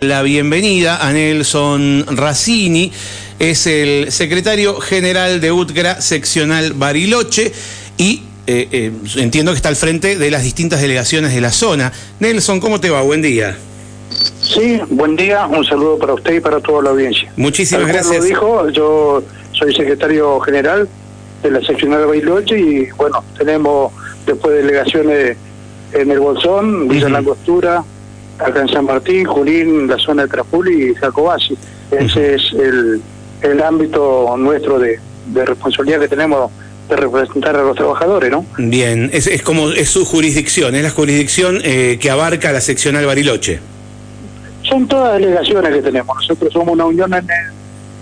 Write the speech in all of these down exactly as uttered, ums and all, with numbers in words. La bienvenida a Nelson Rassini, es el secretario general de U T H G R A seccional Bariloche y eh, eh, entiendo que está al frente de las distintas delegaciones de la zona. Nelson, ¿cómo te va? Buen día. Sí, buen día, un saludo para usted y para toda la audiencia. Muchísimas Al gracias. Como lo dijo, yo soy secretario general de la seccional Bariloche y bueno, tenemos después delegaciones en El Bolsón, Villa uh-huh. La Costura, acá en San Martín, Junín, la zona de Trapuli y Jacobasi. Ese es el, el ámbito nuestro de, de responsabilidad que tenemos de representar a los trabajadores, ¿no? Bien, es, es como es su jurisdicción, es la jurisdicción eh, que abarca la seccional Bariloche. Son todas delegaciones que tenemos. Nosotros somos una unión en el,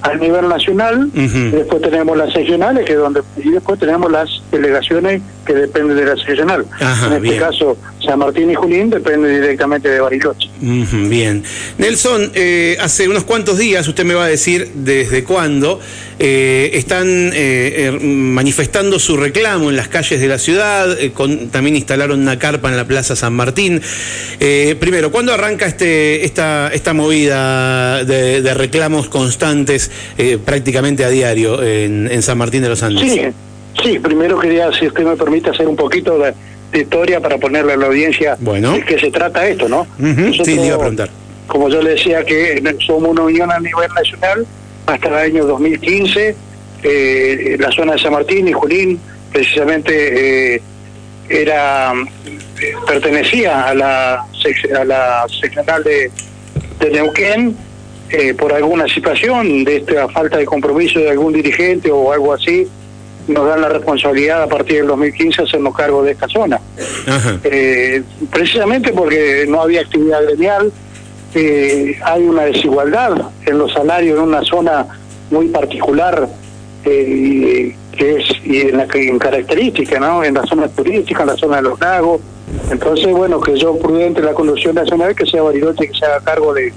al nivel nacional, uh-huh. después tenemos las seccionales que donde y después tenemos las delegaciones que dependen de la seccional. Ajá, en este bien. caso San Martín y Junín dependen directamente de Bariloche. Uh-huh, bien. Nelson, eh, hace unos cuantos días, usted me va a decir desde cuándo, eh, están eh, eh, manifestando su reclamo en las calles de la ciudad, eh, con, también instalaron una carpa en la Plaza San Martín. Eh, primero, ¿cuándo arranca este esta esta movida de, de reclamos constantes Eh, prácticamente a diario en, en San Martín de los Andes? Sí, sí, primero quería, si usted me permite, hacer un poquito de, de historia para ponerle a la audiencia bueno. de qué se trata esto, ¿no? Uh-huh. Nosotros, sí, le iba a preguntar. Como yo le decía, que somos una unión a nivel nacional hasta el año dos mil quince, eh, la zona de San Martín y Junín precisamente eh, era eh, pertenecía a la, a la seccional de, de Neuquén. Eh, por alguna situación de esta falta de compromiso de algún dirigente o algo así, nos dan la responsabilidad a partir del dos mil quince hacernos cargo de esta zona. Ajá. Eh, precisamente porque no había actividad gremial, eh, hay una desigualdad en los salarios en una zona muy particular eh, que es y en, la, en característica, ¿no? En la zona turística, en la zona de los lagos. Entonces, bueno, que yo prudente la conducción nacional, que sea Bariloche que se haga cargo de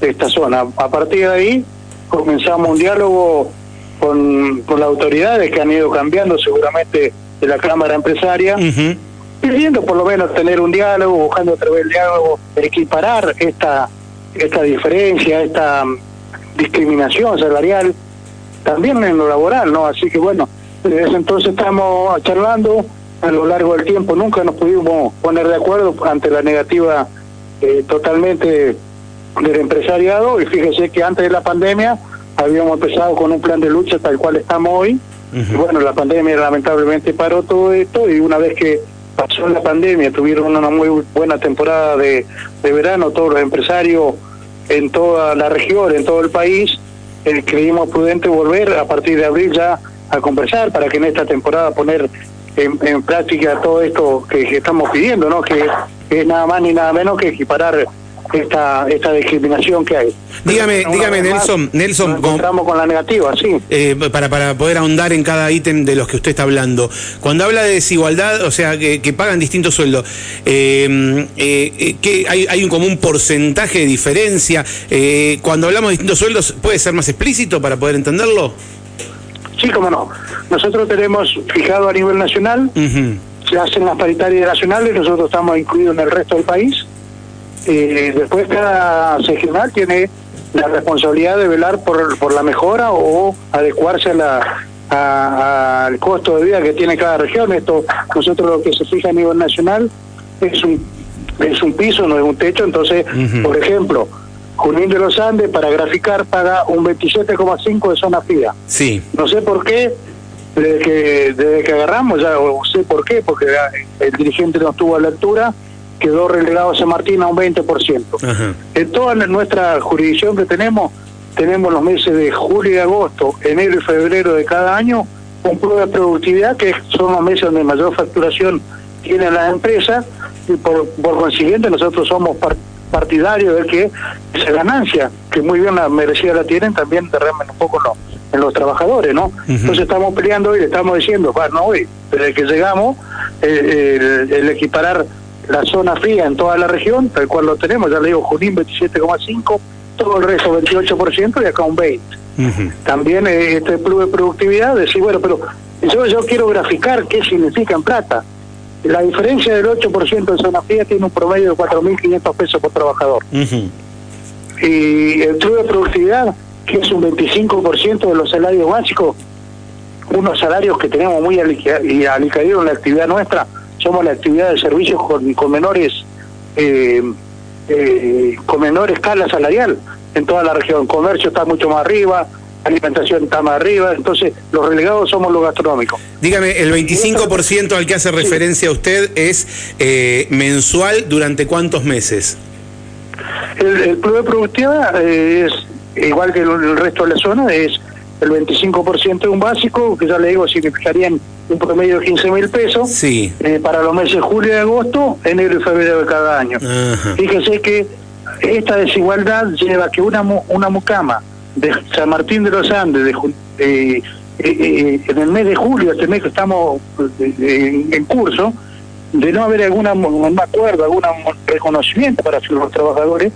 de esta zona. A partir de ahí comenzamos un diálogo con, con las autoridades que han ido cambiando seguramente de la Cámara Empresaria, uh-huh. pidiendo por lo menos tener un diálogo, buscando a través del diálogo equiparar esta, esta diferencia, esta discriminación salarial, también en lo laboral, ¿no? Así que bueno, desde entonces estamos charlando a lo largo del tiempo, nunca nos pudimos poner de acuerdo ante la negativa eh, totalmente del empresariado, y fíjese que antes de la pandemia habíamos empezado con un plan de lucha tal cual estamos hoy. Uh-huh. Bueno, la pandemia lamentablemente paró todo esto, y una vez que pasó la pandemia tuvieron una muy buena temporada de, de verano todos los empresarios en toda la región, en todo el país. Eh, creímos prudente volver a partir de abril ya a conversar para que en esta temporada poner en, en práctica todo esto que, que estamos pidiendo, ¿no? Que es nada más ni nada menos que equiparar Esta, esta discriminación que hay. Dígame, Pero, dígame Nelson, más, Nelson, nos encontramos con la negativa, sí. Eh, para, para poder ahondar en cada ítem de los que usted está hablando. Cuando habla de desigualdad, o sea, que, que pagan distintos sueldos, eh, eh, que hay, hay un común porcentaje de diferencia. Eh, cuando hablamos de distintos sueldos, ¿puede ser más explícito para poder entenderlo? Sí, cómo no. Nosotros tenemos fijado a nivel nacional, uh-huh. se hacen las paritarias nacionales, nosotros estamos incluidos en el resto del país. Eh, después cada seccional tiene la responsabilidad de velar por, por la mejora o adecuarse a la, a, a, al costo de vida que tiene cada región. Esto, nosotros lo que se fija a nivel nacional es un, es un piso, no es un techo. Entonces, uh-huh. por ejemplo, Junín de los Andes, para graficar, paga un veintisiete coma cinco de zona fija. Sí. No sé por qué, desde que, desde que agarramos, ya o sé por qué, porque el dirigente no estuvo a la altura, quedó relegado a San Martín a un veinte por ciento. Ajá. En toda nuestra jurisdicción que tenemos, tenemos los meses de julio y agosto, enero y febrero de cada año, un prueba de productividad, que son los meses donde mayor facturación tiene la empresa, y por, por consiguiente nosotros somos partidarios de que esa ganancia, que muy bien la merecida la tienen, también derramen un poco no, en los trabajadores, ¿no? Uh-huh. Entonces estamos peleando y le estamos diciendo, bueno, hoy, desde que llegamos, eh, el, el equiparar la zona fría en toda la región, tal cual lo tenemos, ya le digo, Junín veintisiete coma cinco, todo el resto veintiocho por ciento y acá un veinte por ciento. Uh-huh. También este plus de productividad, decir, bueno, pero yo, yo quiero graficar qué significa en plata. La diferencia del ocho por ciento en zona fría tiene un promedio de cuatro mil quinientos pesos por trabajador. Uh-huh. Y el Club de Productividad, que es un veinticinco por ciento de los salarios básicos, unos salarios que tenemos muy alicaídos en la actividad nuestra. Somos la actividad de servicios con, con menores eh, eh, con menor escala salarial en toda la región. Comercio está mucho más arriba, alimentación está más arriba, entonces los relegados somos los gastronómicos. Dígame, el veinticinco por ciento al que hace referencia usted es eh, mensual, ¿durante cuántos meses? El, el Club de Productividad es, igual que el, el resto de la zona, es el veinticinco por ciento de un básico, que ya le digo, significarían un promedio de quince mil pesos, sí. eh, para los meses julio y agosto, enero y febrero de cada año. Ajá. Fíjese que esta desigualdad lleva a que una, una mucama de San Martín de los Andes, de, eh, eh, eh, en el mes de julio, este mes que estamos eh, en curso, de no haber alguna, algún acuerdo, algún reconocimiento para los trabajadores,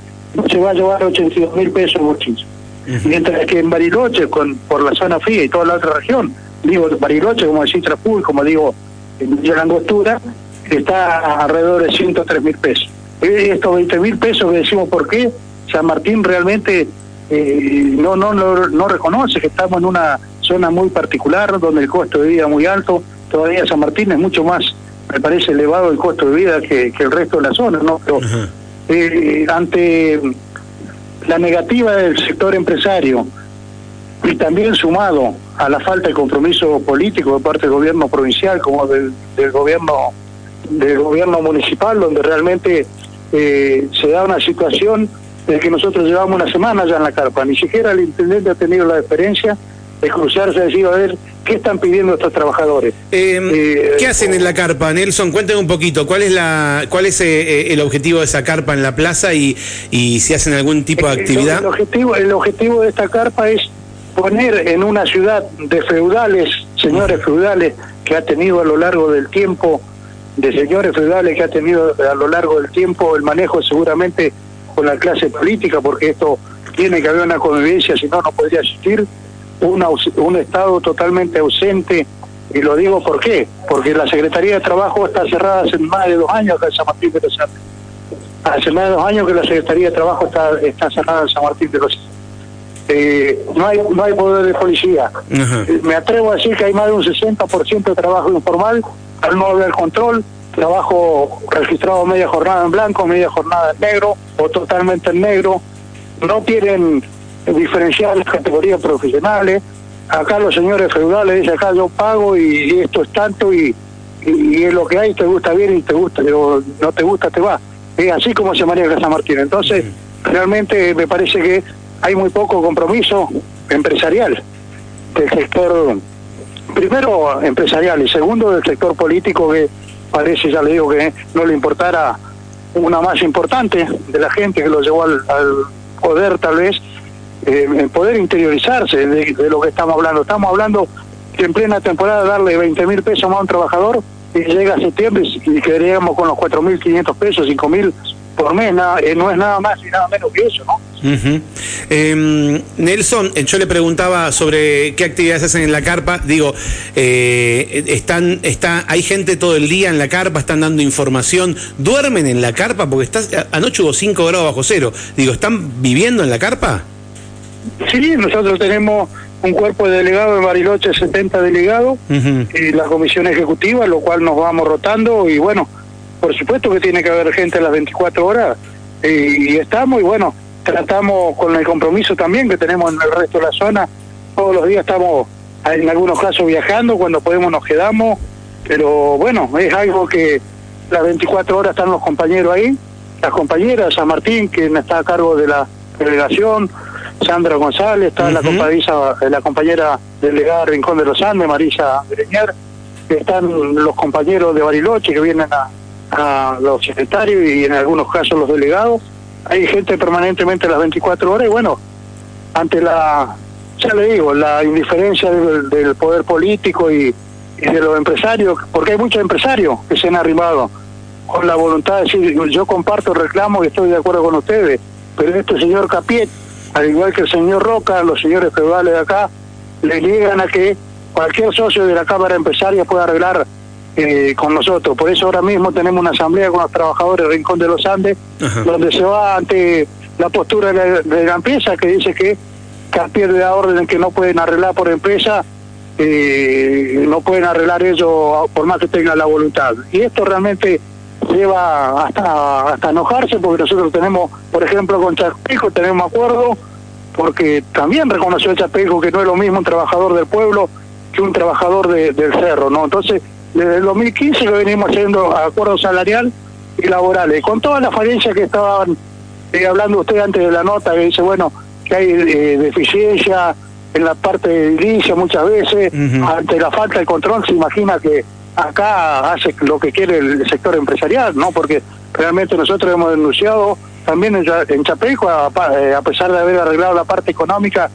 se va a llevar ochenta y dos mil pesos bolsillo. Uh-huh. Mientras que en Bariloche, con, por la zona fría y toda la otra región, digo Bariloche, como decís Trapul, como digo en la Angostura, está alrededor de ciento tres mil pesos. Estos veinte mil pesos que decimos, ¿por qué? San Martín realmente eh, no, no, no, no reconoce que estamos en una zona muy particular, donde el costo de vida es muy alto. Todavía San Martín es mucho más, me parece, elevado el costo de vida que, que el resto de la zona, ¿no? Pero, uh-huh. eh, ante la negativa del sector empresario y también sumado a la falta de compromiso político de parte del gobierno provincial como del, del gobierno del gobierno municipal, donde realmente eh, se da una situación de que nosotros llevamos una semana ya en la carpa, ni siquiera el intendente ha tenido la experiencia de cruzarse y decir, a ver, ¿qué están pidiendo estos trabajadores? Eh, eh, ¿Qué hacen en la carpa, Nelson? Cuéntenme un poquito, ¿cuál es la cuál es eh, el objetivo de esa carpa en la plaza y, y si hacen algún tipo de actividad? El, el, objetivo, el objetivo de esta carpa es poner en una ciudad de feudales, señores feudales que ha tenido a lo largo del tiempo, de señores feudales que ha tenido a lo largo del tiempo el manejo seguramente con la clase política, porque esto tiene que haber una convivencia, si no, no podría existir. Un, un Estado totalmente ausente, y lo digo ¿por qué? Porque la Secretaría de Trabajo está cerrada hace más de dos años acá en San Martín de los Andes. Hace más de dos años que la Secretaría de Trabajo está, está cerrada en San Martín de los Andes. Eh, no, hay, no hay poder de policía. Uh-huh. Me atrevo a decir que hay más de un sesenta por ciento de trabajo informal, al no haber control, trabajo registrado media jornada en blanco, media jornada en negro, o totalmente en negro. No tienen diferenciar las categorías profesionales. Acá los señores feudales dicen, acá yo pago y esto es tanto y, y, y es lo que hay, te gusta bien y te gusta, pero no te gusta, te va. Es así como se maneja San Martín. Entonces, realmente me parece que hay muy poco compromiso empresarial del sector, primero empresarial y segundo del sector político, que parece, ya le digo, que no le importara una masa importante de la gente que lo llevó al, al poder, tal vez, Eh, poder interiorizarse de, de lo que estamos hablando. Estamos hablando que en plena temporada darle veinte mil pesos más a un trabajador y llega a septiembre y quedaríamos con los cuatro mil quinientos pesos, cinco mil por mes, nada, eh, no es nada más y nada menos que eso, ¿no? Uh-huh. eh, Nelson, yo le preguntaba sobre qué actividades hacen en la carpa. Digo, eh, están, está, hay gente todo el día en la carpa, están dando información, duermen en la carpa, porque estás, anoche hubo cinco grados bajo cero. Digo, ¿están viviendo en la carpa? Sí, nosotros tenemos un cuerpo de delegados en Bariloche, setenta delegados, uh-huh. y la comisión ejecutiva, lo cual nos vamos rotando, y bueno, por supuesto que tiene que haber gente a las veinticuatro horas, y, y estamos, y bueno, tratamos con el compromiso también que tenemos en el resto de la zona. Todos los días estamos, en algunos casos, viajando, cuando podemos nos quedamos, pero bueno, es algo que las veinticuatro horas están los compañeros ahí, las compañeras, San Martín, quien está a cargo de la delegación, Sandra González, está uh-huh. la, compañera, la compañera delegada Rincón de los Andes, Marisa Breñar, están los compañeros de Bariloche que vienen a, a los secretarios y en algunos casos los delegados. Hay gente permanentemente las veinticuatro horas y bueno, ante la, ya le digo, la indiferencia del, del poder político y, y de los empresarios, porque hay muchos empresarios que se han arrimado con la voluntad de decir, yo comparto el reclamo y estoy de acuerdo con ustedes, pero este señor Capiet, al igual que el señor Roca, los señores feudales de acá, le niegan a que cualquier socio de la Cámara Empresaria pueda arreglar eh, con nosotros. Por eso ahora mismo tenemos una asamblea con los trabajadores de Rincón de los Andes, ajá. donde se va ante la postura de la, de la empresa, que dice que Caspier le da orden que no pueden arreglar por empresa, eh, no pueden arreglar ellos por más que tengan la voluntad. Y esto realmente lleva hasta, hasta enojarse, porque nosotros tenemos, por ejemplo, con Chapeco tenemos acuerdo, porque también reconoció Chapeco que no es lo mismo un trabajador del pueblo que un trabajador de, del cerro, ¿no? Entonces, desde el dos mil quince lo venimos haciendo acuerdo salarial y laborales, con todas las falencias que estaban eh, hablando usted antes de la nota, que dice, bueno, que hay eh, deficiencia en la parte de edilicia muchas veces, uh-huh. ante la falta de control, se imagina que acá hace lo que quiere el sector empresarial, ¿no? Porque realmente nosotros hemos denunciado también en Chapeco, a, a pesar de haber arreglado la parte económica,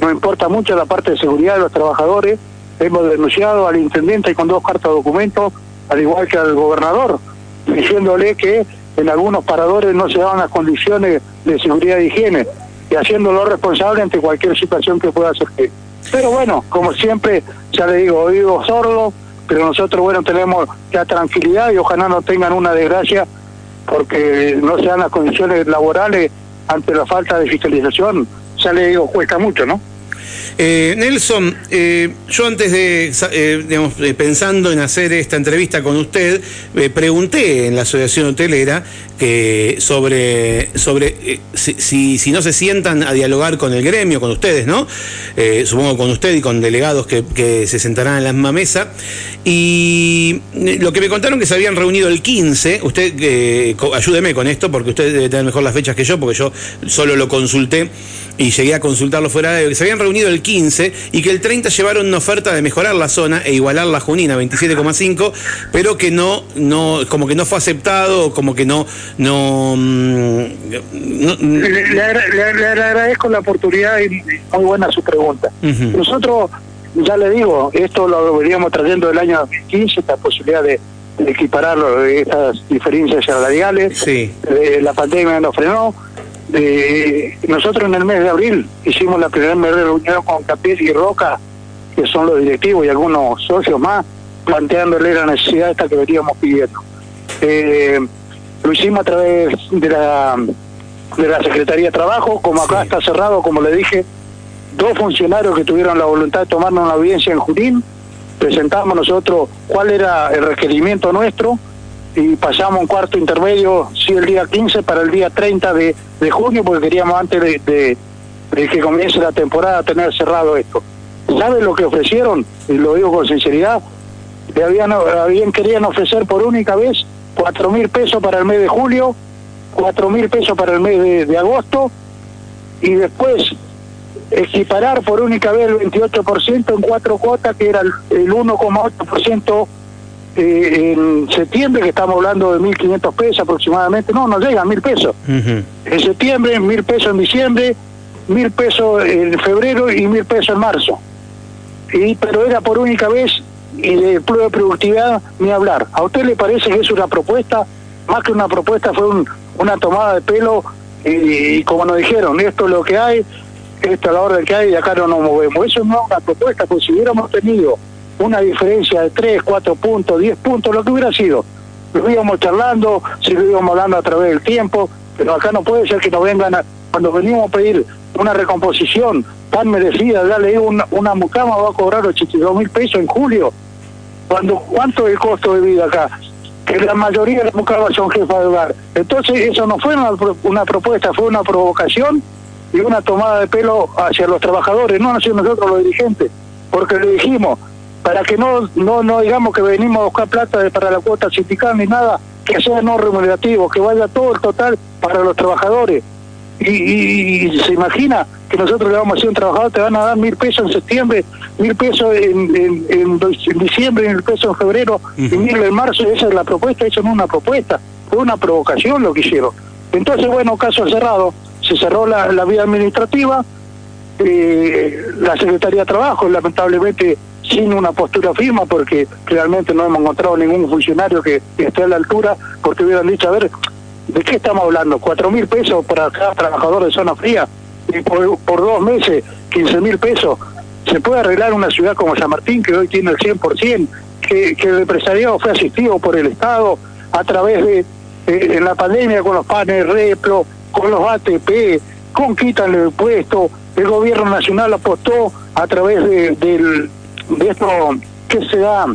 nos importa mucho la parte de seguridad de los trabajadores, hemos denunciado al intendente con dos cartas de documento, al igual que al gobernador, diciéndole que en algunos paradores no se daban las condiciones de seguridad y higiene, y haciéndolo responsable ante cualquier situación que pueda surgir. Pero bueno, como siempre, ya le digo, oído sordo, pero nosotros, bueno, tenemos ya tranquilidad y ojalá no tengan una desgracia porque no se dan las condiciones laborales ante la falta de fiscalización. Ya le digo, cuesta mucho, ¿no? Eh, Nelson, eh, yo antes de, eh, digamos, eh, pensando en hacer esta entrevista con usted, eh, pregunté en la Asociación Hotelera que sobre, sobre eh, si, si, si no se sientan a dialogar con el gremio, con ustedes, ¿no? Eh, supongo con usted y con delegados que, que se sentarán en la misma mesa. Y lo que me contaron que se habían reunido el quince, usted, eh, ayúdeme con esto, porque usted debe tener mejor las fechas que yo, porque yo solo lo consulté y llegué a consultarlo fuera de... Se habían reunido el quince y que el treinta llevaron una oferta de mejorar la zona e igualar la Junina, veintisiete coma cinco, pero que no, no, como que no fue aceptado, como que no... no, no... Le, le, le, le agradezco la oportunidad y muy buena su pregunta. Uh-huh. Nosotros, ya le digo, esto lo veníamos trayendo del año dos mil quince, esta posibilidad de, de equiparar estas diferencias salariales. Sí. Eh, la pandemia nos frenó. Eh, nosotros en el mes de abril hicimos la primera reunión con Capil y Roca, que son los directivos y algunos socios más, planteándole la necesidad esta que veníamos pidiendo. Eh, lo hicimos a través de la de la Secretaría de Trabajo, como acá sí. Está cerrado, como le dije, dos funcionarios que tuvieron la voluntad de tomarnos una audiencia en Junín, presentamos nosotros cuál era el requerimiento nuestro, y pasamos un cuarto intermedio, sí, el día quince para el día treinta de, de junio, porque queríamos antes de, de, de que comience la temporada tener cerrado esto. ¿Saben lo que ofrecieron? Y lo digo con sinceridad, le habían, habían querían ofrecer por única vez cuatro mil pesos para el mes de julio, cuatro mil pesos para el mes de, de agosto, y después equiparar por única vez el veintiocho por ciento en cuatro cuotas, que era el, el uno coma ocho por ciento Eh, en septiembre, que estamos hablando de mil quinientos pesos aproximadamente, no, no llegan mil pesos. Uh-huh. En septiembre, mil pesos en diciembre, mil pesos en febrero y mil pesos en marzo. Y, pero era por única vez, y de prueba de productividad ni hablar. ¿A usted le parece que es una propuesta? Más que una propuesta, fue un, una tomada de pelo, y, y como nos dijeron, esto es lo que hay, esto es la orden que hay, y acá no nos movemos. Eso no es una propuesta, porque si hubiéramos tenido una diferencia de tres, cuatro puntos, diez puntos, lo que hubiera sido, lo íbamos charlando, si lo íbamos hablando a través del tiempo, pero acá no puede ser que nos vengan a, cuando venimos a pedir una recomposición tan merecida, ya le digo, una, una mucama va a cobrar ochenta y dos mil pesos en julio, cuando cuánto es el costo de vida acá, que la mayoría de las mucamas son jefas de hogar. Entonces eso no fue una, una propuesta, fue una provocación y una tomada de pelo hacia los trabajadores, no hacia nosotros los dirigentes, porque le dijimos, para que no, no no digamos que venimos a buscar plata de, para la cuota sindical ni nada, que sea no remunerativo, que vaya todo el total para los trabajadores. Y, y, y se imagina que nosotros le vamos a decir a un trabajador, te van a dar mil pesos en septiembre, mil pesos en, en, en, en diciembre, mil pesos en febrero, uh-huh. y mil en marzo, y esa es la propuesta, eso no es una propuesta, fue una provocación lo que hicieron. Entonces, bueno, caso cerrado, se cerró la, la vía administrativa, eh, la Secretaría de Trabajo, lamentablemente, sin una postura firme, porque realmente no hemos encontrado ningún funcionario que esté a la altura, porque hubieran dicho, a ver, ¿de qué estamos hablando? Cuatro mil pesos para cada trabajador de zona fría, y por, por dos meses, quince mil pesos. ¿Se puede arreglar una ciudad como San Martín, que hoy tiene el cien por ciento, que, que el empresariado fue asistido por el Estado a través de, eh, en la pandemia, con los panes, replo, con los A T P, con quitarle el puesto. El gobierno nacional apostó a través de, de, de esto que se da,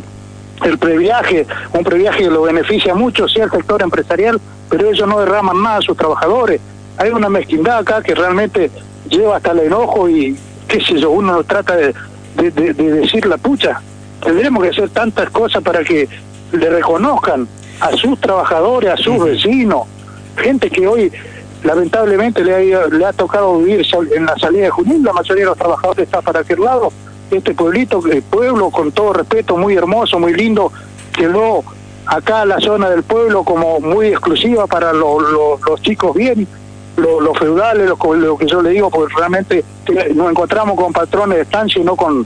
el previaje, un previaje que lo beneficia mucho, sí, al sector empresarial, pero ellos no derraman nada a sus trabajadores. Hay una mezquindad acá que realmente lleva hasta el enojo y, qué sé yo, uno trata de, de, de, de decir la pucha. Tendremos que hacer tantas cosas para que le reconozcan a sus trabajadores, a sus vecinos, gente que hoy lamentablemente le ha, le ha tocado vivir en la salida de Junín. La mayoría de los trabajadores está para aquel lado. Este pueblito, el pueblo, con todo respeto, muy hermoso, muy lindo, quedó acá la zona del pueblo como muy exclusiva para lo, lo, los chicos bien, lo, los feudales, lo, lo que yo le digo, porque realmente nos encontramos con patrones de estancia y no con,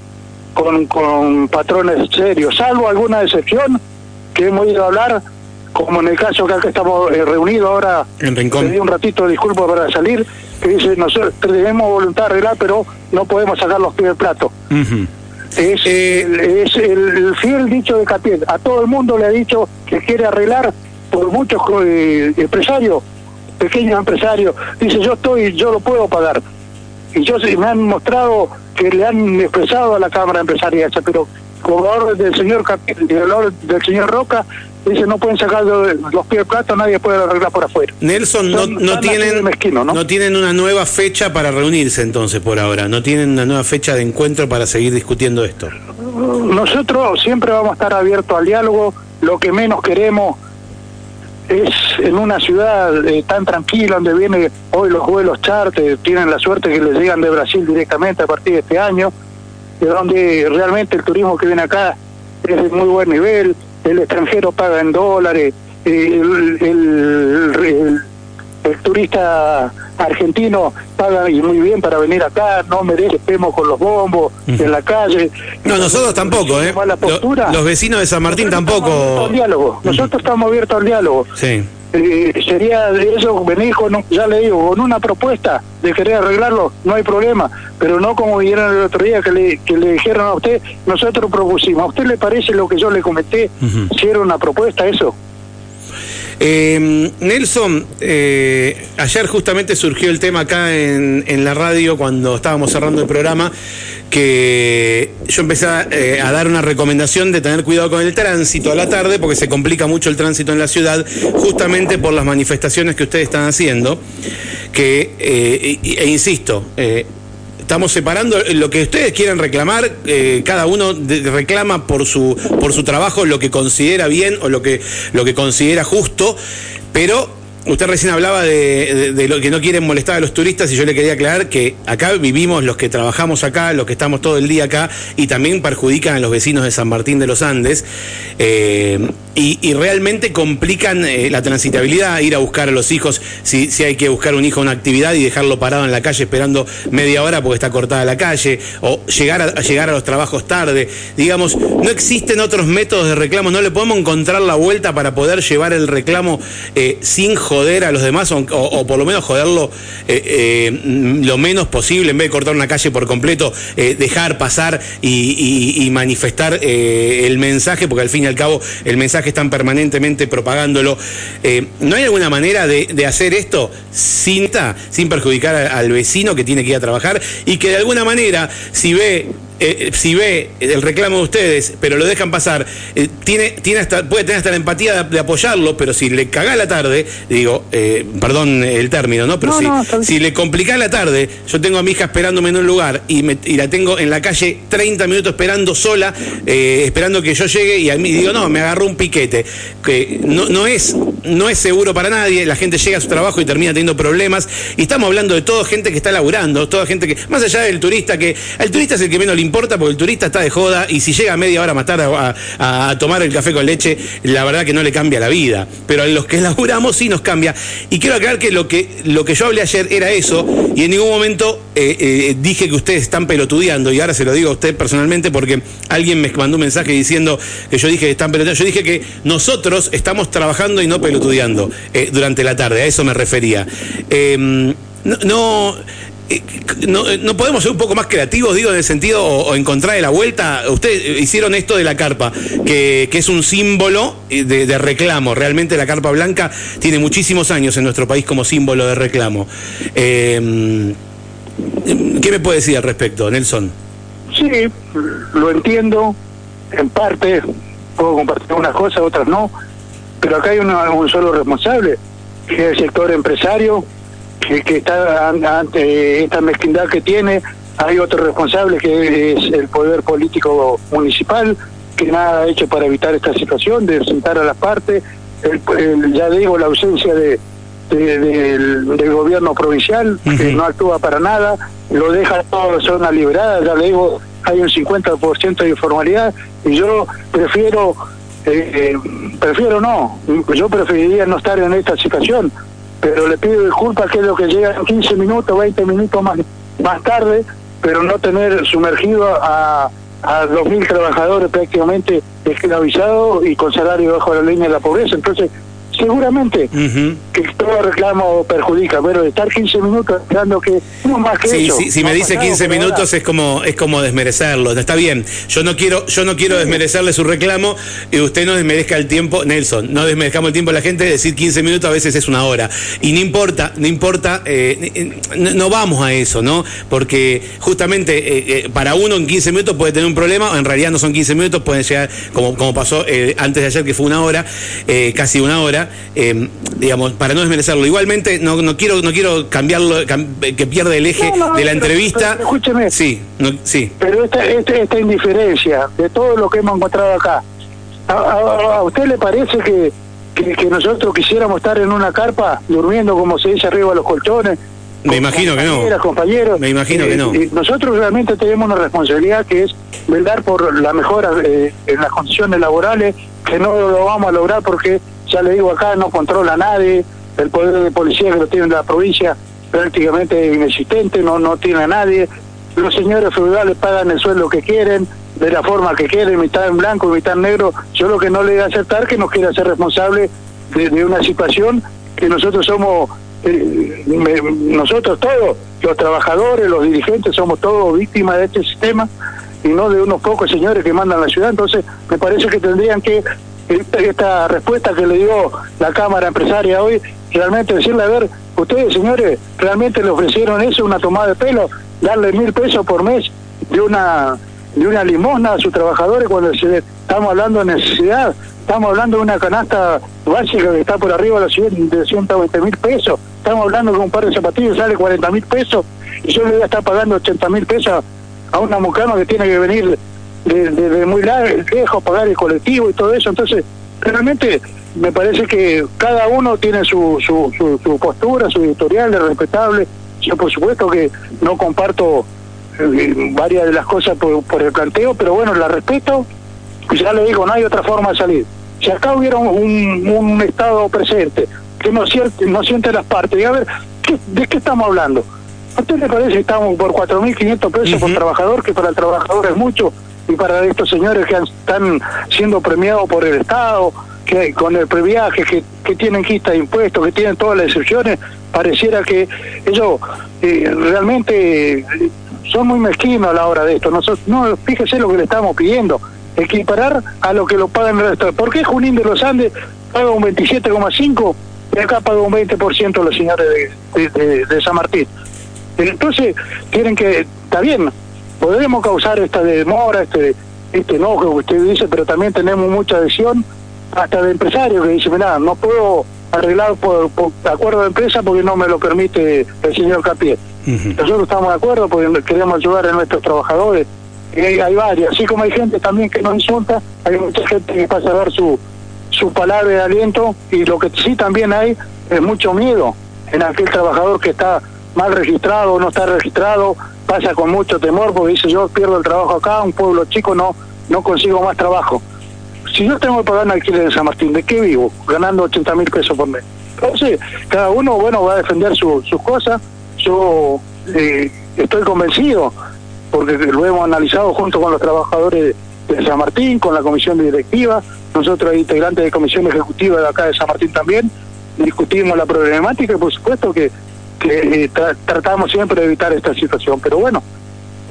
con, con patrones serios, salvo alguna excepción que hemos ido a hablar, como en el caso que acá estamos reunidos ahora, en Rincón. Pedí un ratito de disculpas para salir, que dice, nosotros tenemos voluntad de arreglar, pero no podemos sacar los pies del plato. Uh-huh. Es, eh... es el fiel dicho de Capiel. A todo el mundo le ha dicho que quiere arreglar, por muchos eh, empresarios, pequeños empresarios. Dice, yo estoy, yo lo puedo pagar. Y yo me han mostrado que le han expresado a la Cámara Empresarial, pero con la orden del señor Capiel, con la orden del señor Roca, dice, no pueden sacar los pies del plato, nadie puede arreglar por afuera. Nelson, no, son, no, tienen, mezquino, ¿no? no tienen una nueva fecha para reunirse entonces por ahora, no tienen una nueva fecha de encuentro para seguir discutiendo esto. Nosotros siempre vamos a estar abiertos al diálogo. Lo que menos queremos es en una ciudad eh, tan tranquila, donde vienen hoy los vuelos charter, tienen la suerte que les llegan de Brasil directamente a partir de este año, de donde realmente el turismo que viene acá es de muy buen nivel. El extranjero paga en dólares, el, el, el, el, el turista argentino paga y muy bien para venir acá, no merecemos con los bombos uh-huh. en la calle. No, nosotros tampoco, ¿eh? Mala postura. Los vecinos de San Martín nosotros tampoco. Diálogo. Nosotros uh-huh. estamos abiertos al diálogo. Sí. Eh, sería de eso venir con, ya le digo, con una propuesta de querer arreglarlo, no hay problema, pero no como dijeron el otro día que le, que le dijeron a usted, nosotros propusimos. ¿A usted le parece lo que yo le comenté? Uh-huh. Si era una propuesta eso. Eh, Nelson, eh, ayer justamente surgió el tema acá en, en la radio cuando estábamos cerrando el programa, que yo empecé a, eh, a dar una recomendación de tener cuidado con el tránsito a la tarde, porque se complica mucho el tránsito en la ciudad, justamente por las manifestaciones que ustedes están haciendo, que, eh, e, e insisto, eh, estamos separando lo que ustedes quieran reclamar, eh, cada uno de, reclama por su por su trabajo lo que considera bien o lo que lo que considera justo, pero usted recién hablaba de, de, de lo que no quieren molestar a los turistas y yo le quería aclarar que acá vivimos los que trabajamos acá, los que estamos todo el día acá y también perjudican a los vecinos de San Martín de los Andes eh, y, y realmente complican eh, la transitabilidad, ir a buscar a los hijos, si, si hay que buscar un hijo a una actividad y dejarlo parado en la calle esperando media hora porque está cortada la calle o llegar a, a llegar a los trabajos tarde. Digamos, no existen otros métodos de reclamo, no le podemos encontrar la vuelta para poder llevar el reclamo eh, sin joder joder a los demás o, o por lo menos joderlo eh, eh, lo menos posible, en vez de cortar una calle por completo, eh, dejar pasar y, y, y manifestar eh, el mensaje, porque al fin y al cabo el mensaje están permanentemente propagándolo. Eh, ¿no hay alguna manera de, de hacer esto sin, sin perjudicar a, al vecino que tiene que ir a trabajar y que de alguna manera, si ve Eh, si ve el reclamo de ustedes pero lo dejan pasar, eh, tiene tiene hasta puede tener hasta la empatía de, de apoyarlo, pero si le cagá la tarde, digo, eh, perdón el término, no pero no, si, no, son... si le complicá la tarde, yo tengo a mi hija esperándome en un lugar y, me, y la tengo en la calle treinta minutos esperando sola, eh, esperando que yo llegue y a mí digo, no, me agarró un piquete que no no es no es seguro para nadie, la gente llega a su trabajo y termina teniendo problemas, y estamos hablando de toda gente que está laburando, toda gente que, más allá del turista, que el turista es el que menos le importa porque el turista está de joda y si llega media hora más tarde a, a, a tomar el café con leche, la verdad que no le cambia la vida, pero a los que laburamos sí nos cambia. Y quiero aclarar que lo que lo que yo hablé ayer era eso y en ningún momento eh, eh, dije que ustedes están pelotudeando, y ahora se lo digo a usted personalmente porque alguien me mandó un mensaje diciendo que yo dije que están pelotudeando. Yo dije que nosotros estamos trabajando y no pelotudeando eh, durante la tarde, a eso me refería. Eh, no... no No, no podemos ser un poco más creativos, digo, en el sentido, o, o encontrar la vuelta. Ustedes hicieron esto de la carpa, que, que es un símbolo de, de reclamo. Realmente la carpa blanca tiene muchísimos años en nuestro país como símbolo de reclamo. Eh, ¿Qué me puede decir al respecto, Nelson? Sí, lo entiendo, en parte, puedo compartir unas cosas, otras no, pero acá hay una, un solo responsable, que es el sector empresario, que, que está ante esta mezquindad que tiene. Hay otro responsable que es el poder político municipal, que nada ha hecho para evitar esta situación, de sentar a las partes, el, el, ya digo, la ausencia de, de, de del, del gobierno provincial, uh-huh. que no actúa para nada, lo deja toda la zona liberada, ya le digo, hay un cincuenta por ciento de informalidad, y yo prefiero, eh, prefiero no, yo preferiría no estar en esta situación, pero le pido disculpas que es lo que llega quince minutos, veinte minutos más, más tarde, pero no tener sumergido a, a dos mil trabajadores prácticamente esclavizados y con salario bajo la línea de la pobreza. Entonces, seguramente uh-huh. que todo reclamo perjudica, pero estar quince minutos dando que no más que sí, eso. Sí, si no me dice quince minutos nada. es como es como desmerecerlo. Está bien. Yo no quiero yo no quiero sí. desmerecerle su reclamo y usted no desmerezca el tiempo, Nelson. No desmerezcamos el tiempo de la gente. Decir quince minutos a veces es una hora y no importa, no importa, eh, no, no vamos a eso, ¿no? Porque justamente eh, eh, para uno en quince minutos puede tener un problema, o en realidad no son quince minutos, pueden llegar como como pasó eh, antes de ayer, que fue una hora, eh, casi una hora. Eh, digamos, para no desmerecerlo. Igualmente, no, no quiero no quiero cambiarlo, cam- que pierda el eje no, no, de la pero, entrevista. Pero, escúcheme. Sí, no, sí. Pero esta, esta, esta indiferencia de todo lo que hemos encontrado acá, ¿a, a, a usted le parece que, que, que nosotros quisiéramos estar en una carpa durmiendo, como se dice, arriba de los colchones? Me imagino que no. Compañeros, me imagino eh, que no. Eh, nosotros realmente tenemos una responsabilidad que es velar por la mejora eh, en las condiciones laborales, que no lo vamos a lograr porque, ya le digo, acá no controla nadie, el poder de policía que lo tiene en la provincia prácticamente es inexistente, no, no tiene a nadie, los señores feudales pagan el sueldo que quieren, de la forma que quieren, mitad en blanco, mitad en negro. Yo lo que no le voy a aceptar que nos quiera ser responsable de, de una situación que nosotros somos, eh, me, nosotros todos, los trabajadores, los dirigentes, somos todos víctimas de este sistema y no de unos pocos señores que mandan la ciudad. Entonces me parece que tendrían que Esta, esta respuesta que le dio la Cámara Empresaria hoy, realmente decirle, a ver, ustedes señores, realmente le ofrecieron eso, una tomada de pelo, darle mil pesos por mes de una de una limosna a sus trabajadores cuando se, estamos hablando de necesidad, estamos hablando de una canasta básica que está por arriba de los ciento veinte mil pesos, estamos hablando que un par de zapatillas sale cuarenta mil pesos y yo le voy a estar pagando ochenta mil pesos a una mucama que tiene que venir De, de, de muy lejos, pagar el colectivo y todo eso. Entonces, realmente me parece que cada uno tiene su su, su, su postura, su editorial, es respetable. Yo, por supuesto, que no comparto eh, varias de las cosas por, por el planteo, pero bueno, la respeto. Ya le digo, no hay otra forma de salir. Si acá hubiera un, un, un Estado presente que no siente, no siente las partes, y a ver, ¿qué, ¿de qué estamos hablando? ¿A usted le parece que estamos por cuatro mil quinientos pesos uh-huh. por trabajador, que para el trabajador es mucho? Y para estos señores que están siendo premiados por el Estado, que con el previaje, que, que tienen quita de impuestos, que tienen todas las excepciones, pareciera que ellos eh, realmente son muy mezquinos a la hora de esto. Nosotros, no, fíjese lo que le estamos pidiendo, equiparar a lo que lo pagan el resto. ¿Por qué Junín de los Andes paga un veintisiete coma cinco por ciento y acá paga un veinte por ciento los señores de, de, de, de San Martín? Entonces, tienen que, está bien, podremos causar esta demora, este este enojo que usted dice, pero también tenemos mucha adhesión hasta de empresarios que dicen, mira, no puedo arreglar por, por acuerdo de empresa porque no me lo permite el señor Capié. Uh-huh. Nosotros estamos de acuerdo porque queremos ayudar a nuestros trabajadores. Y hay, hay varias, así como hay gente también que nos insulta, hay mucha gente que pasa a dar su, su palabra de aliento, y lo que sí también hay es mucho miedo en aquel trabajador que está mal registrado, no está registrado, pasa con mucho temor porque dice, yo pierdo el trabajo acá, un pueblo chico, no no consigo más trabajo. Si yo tengo que pagar un alquiler en San Martín, ¿de qué vivo? Ganando ochenta mil pesos por mes. Entonces, cada uno, bueno, va a defender su, sus cosas. Yo eh, estoy convencido, porque lo hemos analizado junto con los trabajadores de San Martín, con la comisión directiva, nosotros integrantes de comisión ejecutiva de acá de San Martín también, discutimos la problemática y por supuesto que que eh, tra tratamos siempre de evitar esta situación. Pero bueno,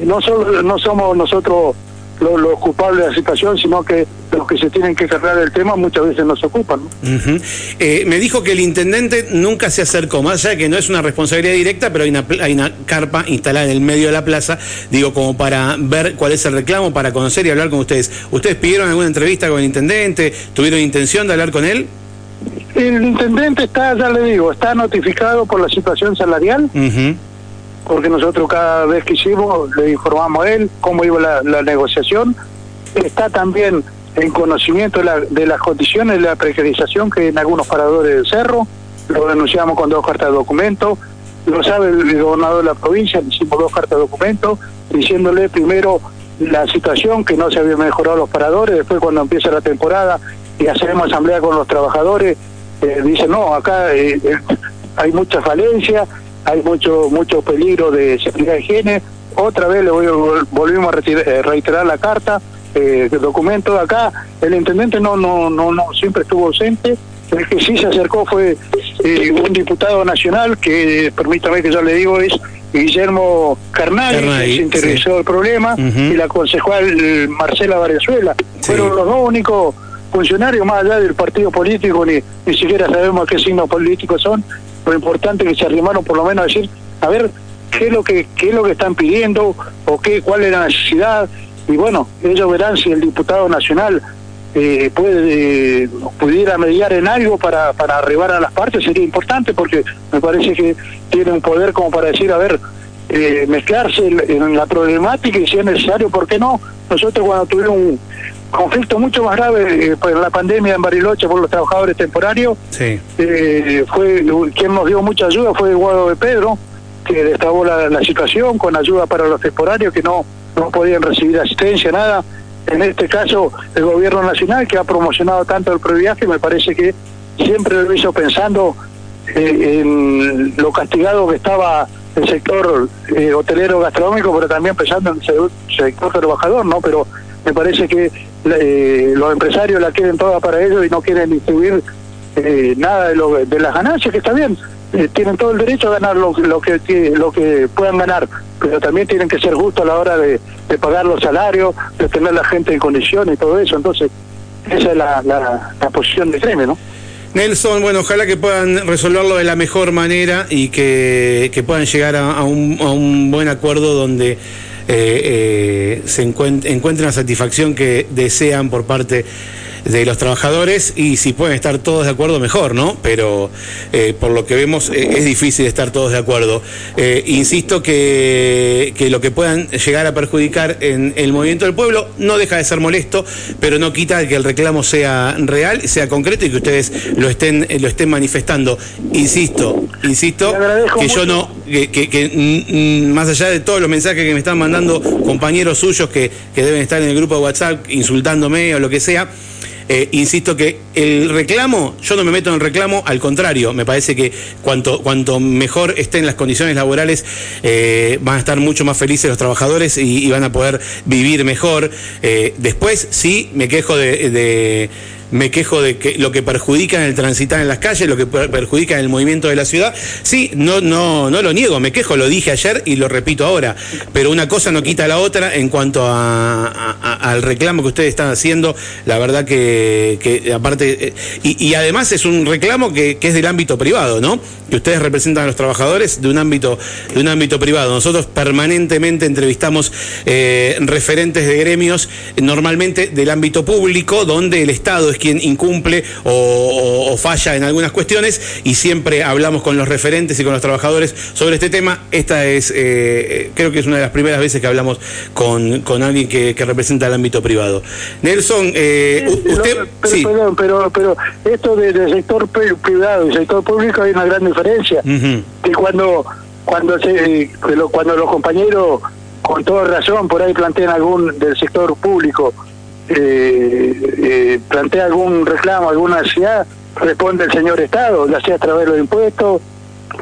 no solo no somos nosotros los, los culpables de la situación, sino que los que se tienen que cargar del tema muchas veces nos ocupan, ¿no? Uh-huh. eh, me dijo que el intendente nunca se acercó, más allá que no es una responsabilidad directa, pero hay una, hay una carpa instalada en el medio de la plaza, digo, como para ver cuál es el reclamo, para conocer y hablar con ustedes. ¿Ustedes pidieron alguna entrevista con el intendente? ¿Tuvieron intención de hablar con él? El intendente está, ya le digo, está notificado por la situación salarial, uh-huh, porque nosotros cada vez que hicimos le informamos a él cómo iba la, la negociación. Está también en conocimiento de, la, de las condiciones de la precarización que en algunos paradores del cerro, lo denunciamos con dos cartas de documento, lo sabe el gobernador de la provincia, le hicimos dos cartas de documento, diciéndole primero la situación, que no se habían mejorado los paradores. Después, cuando empieza la temporada y hacemos asamblea con los trabajadores, eh, dicen, no, acá eh, eh, hay mucha falencia, hay mucho mucho peligro de seguridad de higiene. Otra vez le voy, volvimos a retirar, reiterar la carta, eh, el documento de acá. El intendente no, no, no, no siempre estuvo ausente. El que sí se acercó fue eh, un diputado nacional, que, permítame que yo le digo, es Guillermo Carnales, Carnales que se interesó, sí, el problema, uh-huh, y la concejal Marcela Varezuela. Sí. Fueron los dos únicos funcionarios, más allá del partido político, ni, ni siquiera sabemos qué signos políticos son. Lo importante es que se arrimaron por lo menos a decir, a ver, qué es lo que qué es lo que están pidiendo, o qué, cuál es la necesidad. Y bueno, ellos verán si el diputado nacional eh, puede eh, pudiera mediar en algo para, para arribar a las partes. Sería importante, porque me parece que tiene un poder como para decir, a ver, eh, mezclarse en, en la problemática, y si es necesario, ¿por qué no? Nosotros, cuando tuvimos un conflicto mucho más grave eh, por la pandemia en Bariloche, por los trabajadores temporarios, sí, eh, fue quien nos dio mucha ayuda fue Eduardo de Pedro, que destapó la, la situación con ayuda para los temporarios que no, no podían recibir asistencia, nada. En este caso, el gobierno nacional, que ha promocionado tanto el previaje, me parece que siempre lo hizo pensando eh, en lo castigado que estaba el sector eh, hotelero gastronómico, pero también pensando en el sector trabajador, ¿no? Pero me parece que eh, los empresarios la quieren toda para ellos y no quieren distribuir eh, nada de, lo, de las ganancias, que está bien. Eh, tienen todo el derecho a ganar lo, lo, que, lo que puedan ganar, pero también tienen que ser justos a la hora de, de pagar los salarios, de tener la gente en condiciones y todo eso. Entonces, esa es la, la, la posición del gremio, ¿no? Nelson, bueno, ojalá que puedan resolverlo de la mejor manera y que, que puedan llegar a, a, un, a un buen acuerdo donde Eh, eh, se encuent- encuentren la satisfacción que desean por parte de los trabajadores, y si pueden estar todos de acuerdo, mejor, ¿no? Pero eh, por lo que vemos eh, es difícil estar todos de acuerdo. Eh, insisto que, que lo que puedan llegar a perjudicar en el movimiento del pueblo no deja de ser molesto, pero no quita que el reclamo sea real, sea concreto, y que ustedes lo estén lo estén manifestando. Insisto, insisto que mucho. yo no, que, que, que mm, más allá de todos los mensajes que me están mandando compañeros suyos que, que deben estar en el grupo de WhatsApp insultándome o lo que sea, eh, insisto que el reclamo, yo no me meto en el reclamo, al contrario, me parece que cuanto, cuanto mejor estén las condiciones laborales, eh, van a estar mucho más felices los trabajadores y, y van a poder vivir mejor. Eh, después sí me quejo de, de Me quejo de que lo que perjudica el transitar en las calles, lo que perjudica el movimiento de la ciudad. Sí, no, no, no lo niego, me quejo, lo dije ayer y lo repito ahora. Pero una cosa no quita la otra en cuanto a, a, a, al reclamo que ustedes están haciendo. La verdad que, que aparte, y, y además es un reclamo que, que es del ámbito privado, ¿no? Que ustedes representan a los trabajadores de un ámbito, de un ámbito privado. Nosotros permanentemente entrevistamos eh, referentes de gremios, normalmente del ámbito público, donde el Estado es quien incumple o, o, o falla en algunas cuestiones, y siempre hablamos con los referentes y con los trabajadores sobre este tema. Esta es, eh, creo que es una de las primeras veces que hablamos con, con alguien que, que representa el ámbito privado. Nelson, eh, sí, usted... Lo, pero, sí. Perdón, pero, pero esto del de sector privado y sector público hay una gran diferencia. Uh-huh. Que cuando, cuando, se, cuando los compañeros, con toda razón, por ahí plantean algún del sector público, Eh, eh, plantea algún reclamo, alguna ansiedad, responde el señor Estado, ya sea a través de los impuestos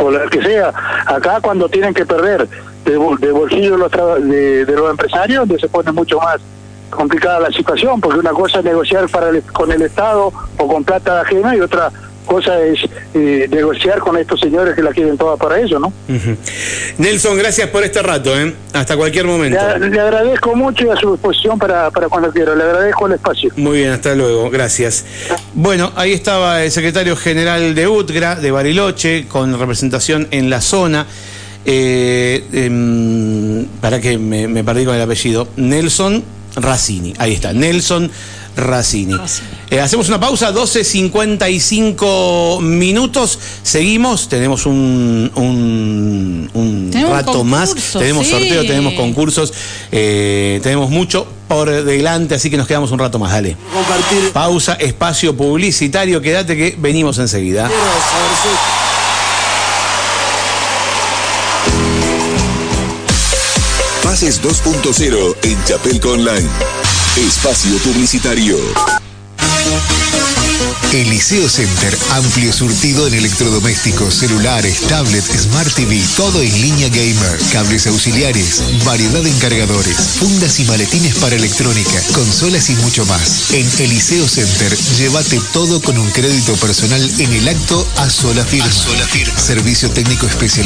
o lo que sea. Acá, cuando tienen que perder de, de bolsillo los tra de, de los empresarios, donde se pone mucho más complicada la situación, porque una cosa es negociar para el, con el Estado o con plata ajena, y otra cosa es eh, negociar con estos señores que la quieren toda para eso, ¿no? Uh-huh. Nelson, gracias por este rato, ¿eh? Hasta cualquier momento. Le, le agradezco mucho y a su disposición para, para cuando quiera. Le agradezco el espacio. Muy bien, hasta luego, gracias. Bueno, ahí estaba el secretario general de U T H G R A de Bariloche, con representación en la zona. Eh, eh, para que me, me perdí con el apellido, Nelson Rassini, ahí está, Nelson Rassini. Eh, hacemos una pausa, doce cincuenta y cinco minutos, seguimos, tenemos un, un, un tenemos rato concurso, más, tenemos sí. sorteo, tenemos concursos, eh, tenemos mucho por delante, así que nos quedamos un rato más, dale. Compartir. Pausa, espacio publicitario, quédate que venimos enseguida. Quiero saber si... Pases dos punto cero en Chapeco Online. Espacio publicitario. Eliseo Center, amplio surtido en electrodomésticos, celulares, tablets, Smart T V, todo en línea gamer, cables auxiliares, variedad de encargadores, fundas y maletines para electrónica, consolas y mucho más. En Eliseo Center, llévate todo con un crédito personal en el acto a sola firma. A sola firma. Servicio técnico especializado.